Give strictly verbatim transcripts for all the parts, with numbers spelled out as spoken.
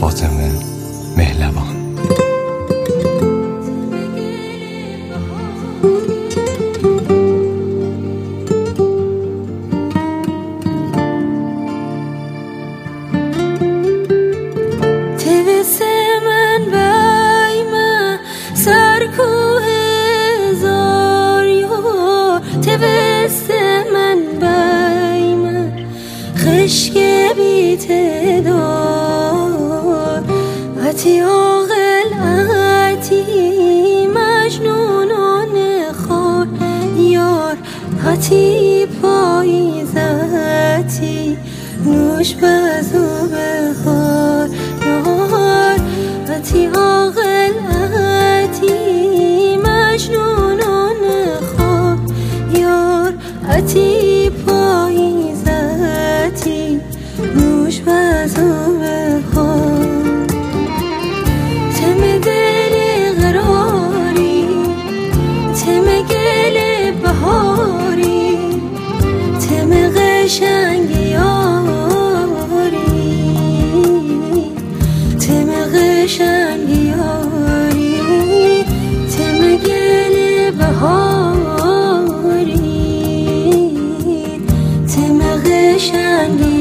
فاطمه مهلبان. هاتی پاییزتی نوش بزو بخور نهار، هاتی آقلتی مجنونان خواب یار، هاتی پاییزتی نوش بزو بخور. تم دل قراری تم گل بهار شنگیاری، تمغ شنگیاری، تمغ گل بهاری، تمغ شنگیاری.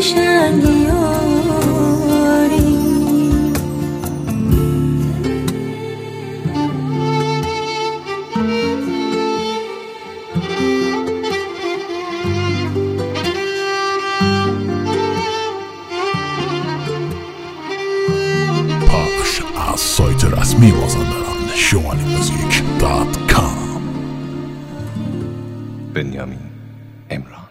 شنگیاری میوازند بران شوان موزیک دات کام. بنیامین امراه.